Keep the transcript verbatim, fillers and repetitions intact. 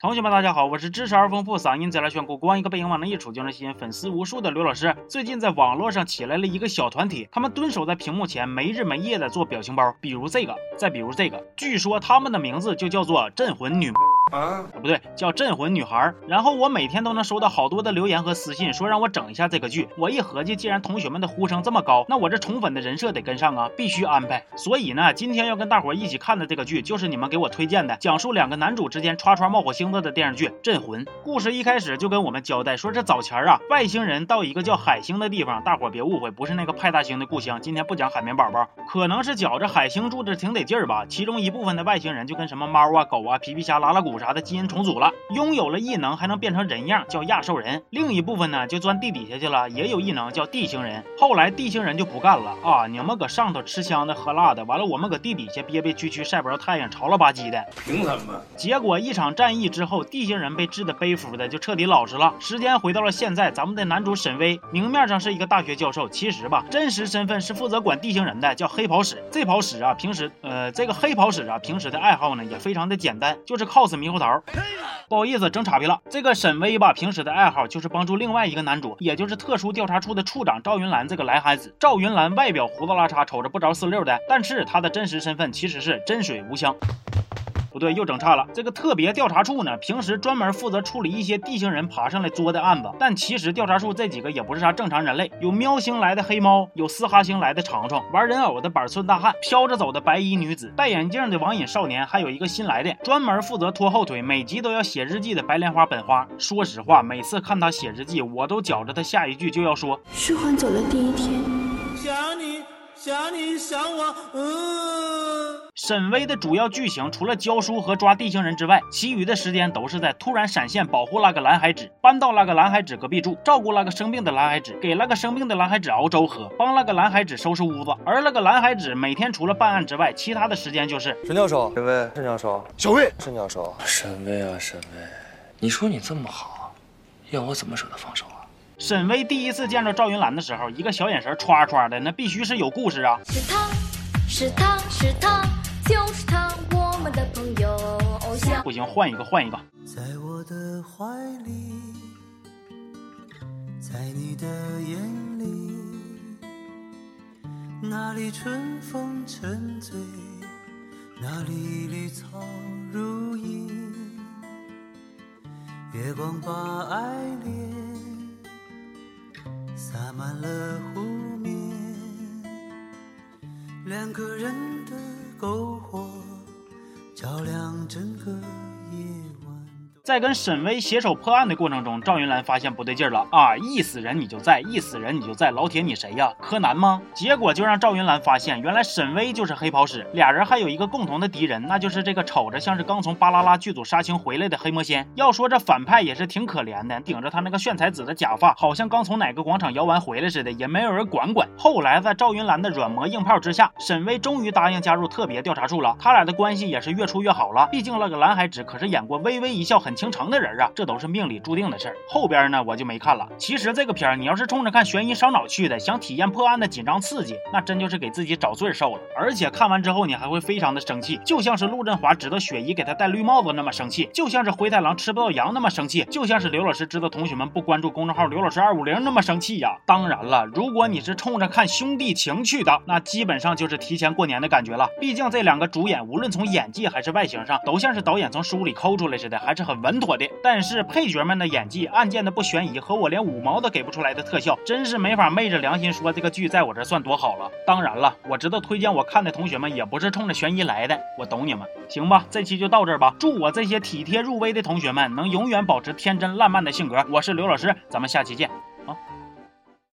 同学们，大家好，我是知识而丰富、嗓音贼拉炫酷、光一个背影往那一杵就能吸引粉丝无数的刘老师。最近在网络上起来了一个小团体，他们蹲守在屏幕前，没日没夜的做表情包，比如这个，再比如这个。据说他们的名字就叫做镇魂女。啊，不对，叫镇魂女孩。然后我每天都能收到好多的留言和私信，说让我整一下这个剧。我一合计，既然同学们的呼声这么高，那我这宠粉的人设得跟上啊，必须安排。所以呢，今天要跟大伙一起看的这个剧，就是你们给我推荐的讲述两个男主之间唰唰冒火星子的电视剧《镇魂》。故事一开始就跟我们交代说，这早前啊，外星人到一个叫海星的地方，大伙别误会，不是那个派大星的故乡。今天不讲海绵宝宝，可能是觉着海星住着挺得劲儿吧。其中一部分的外星人就跟什么猫啊、狗啊、皮皮虾、拉拉骨啥的基因重组了，拥有了异能，还能变成人样，叫亚兽人。另一部分呢，就钻地底下去了，也有异能，叫地星人。后来地星人就不干了啊，你们搁上头吃香的喝辣的，完了我们搁地底下憋憋屈屈，晒不着太阳，潮了吧唧的，凭什么？结果一场战役之后，地星人被治得背服的，就彻底老实了。时间回到了现在，咱们的男主沈巍，明面上是一个大学教授，其实吧，真实身份是负责管地星人的，叫黑袍使。这袍使啊，平时呃，这个黑袍使啊，平时的爱好呢也非常的简单，就是 cos 迷。猕猴桃，不好意思，整岔皮了。这个沈巍吧，平时的爱好就是帮助另外一个男主，也就是特殊调查处的处长赵云兰这个来孩子。赵云兰外表胡子拉碴，瞅着不着四六的，但是他的真实身份其实是真水无香。不对，又整岔了。这个特别调查处呢，平时专门负责处理一些地星人爬上来作的案子，但其实调查处这几个也不是啥正常人类，有喵星来的黑猫，有斯哈星来的长虫，玩人偶的板寸大汉，飘着走的白衣女子，戴眼镜的网瘾少年，还有一个新来的专门负责拖后腿，每集都要写日记的白莲花本花。说实话，每次看他写日记，我都觉着他下一句就要说虚幻走的第一天，想你想你想我，嗯。沈巍的主要剧情除了教书和抓地星人之外，其余的时间都是在突然闪现保护那个蓝海子，搬到那个蓝海子隔壁住，照顾那个生病的蓝海子，给那个生病的蓝海子熬粥喝，帮那个蓝海子收拾屋子。而那个蓝海子每天除了办案之外，其他的时间就是沈教授、沈巍、沈教授、小魏、沈教授、沈巍啊沈巍，你说你这么好，要我怎么舍得放手啊？沈巍第一次见着赵云兰的时候，一个小眼神歘歘的，那必须是有故事啊！是他，是他，是他，就是他，我们的朋友偶像。不行，换一个，换一个。在我的怀里，在你的眼里，哪里春风沉醉，哪里绿草如茵，月光把爱恋。洒满了湖面，两个人的篝火照亮整个夜晚。在跟沈巍携手破案的过程中，赵云兰发现不对劲了啊！一死人你就在，一死人你就在，老铁你谁呀？柯南吗？结果就让赵云兰发现，原来沈巍就是黑袍使。俩人还有一个共同的敌人，那就是这个瞅着像是刚从巴啦啦剧组杀青回来的黑魔仙。要说这反派也是挺可怜的，顶着他那个炫彩子的假发，好像刚从哪个广场摇完回来似的，也没有人管管。后来在赵云兰的软磨硬泡之下，沈巍终于答应加入特别调查处了。他俩的关系也是越处越好了，毕竟那个蓝海子可是演过《微微一笑很倾城》的人啊，这都是命里注定的事儿。后边呢我就没看了。其实这个片儿，你要是冲着看悬疑烧脑去的，想体验破案的紧张刺激，那真就是给自己找罪受了。而且看完之后你还会非常的生气，就像是陆振华知道雪姨给他戴绿帽子那么生气，就像是灰太狼吃不到羊那么生气，就像是刘老师知道同学们不关注公众号刘老师二五零那么生气呀、啊。当然了，如果你是冲着看兄弟情去的，那基本上就是提前过年的感觉了。毕竟这两个主演无论从演技还是外形上，都像是导演从书里抠出来似的，还是很稳妥的。但是配角们的演技、案件的不悬疑和我连五毛都给不出来的特效，真是没法昧着良心说这个剧在我这算多好了。当然了，我知道推荐我看的同学们也不是冲着悬疑来的，我懂你们。行吧，这期就到这儿吧。祝我这些体贴入微的同学们能永远保持天真烂漫的性格。我是刘老师，咱们下期见啊。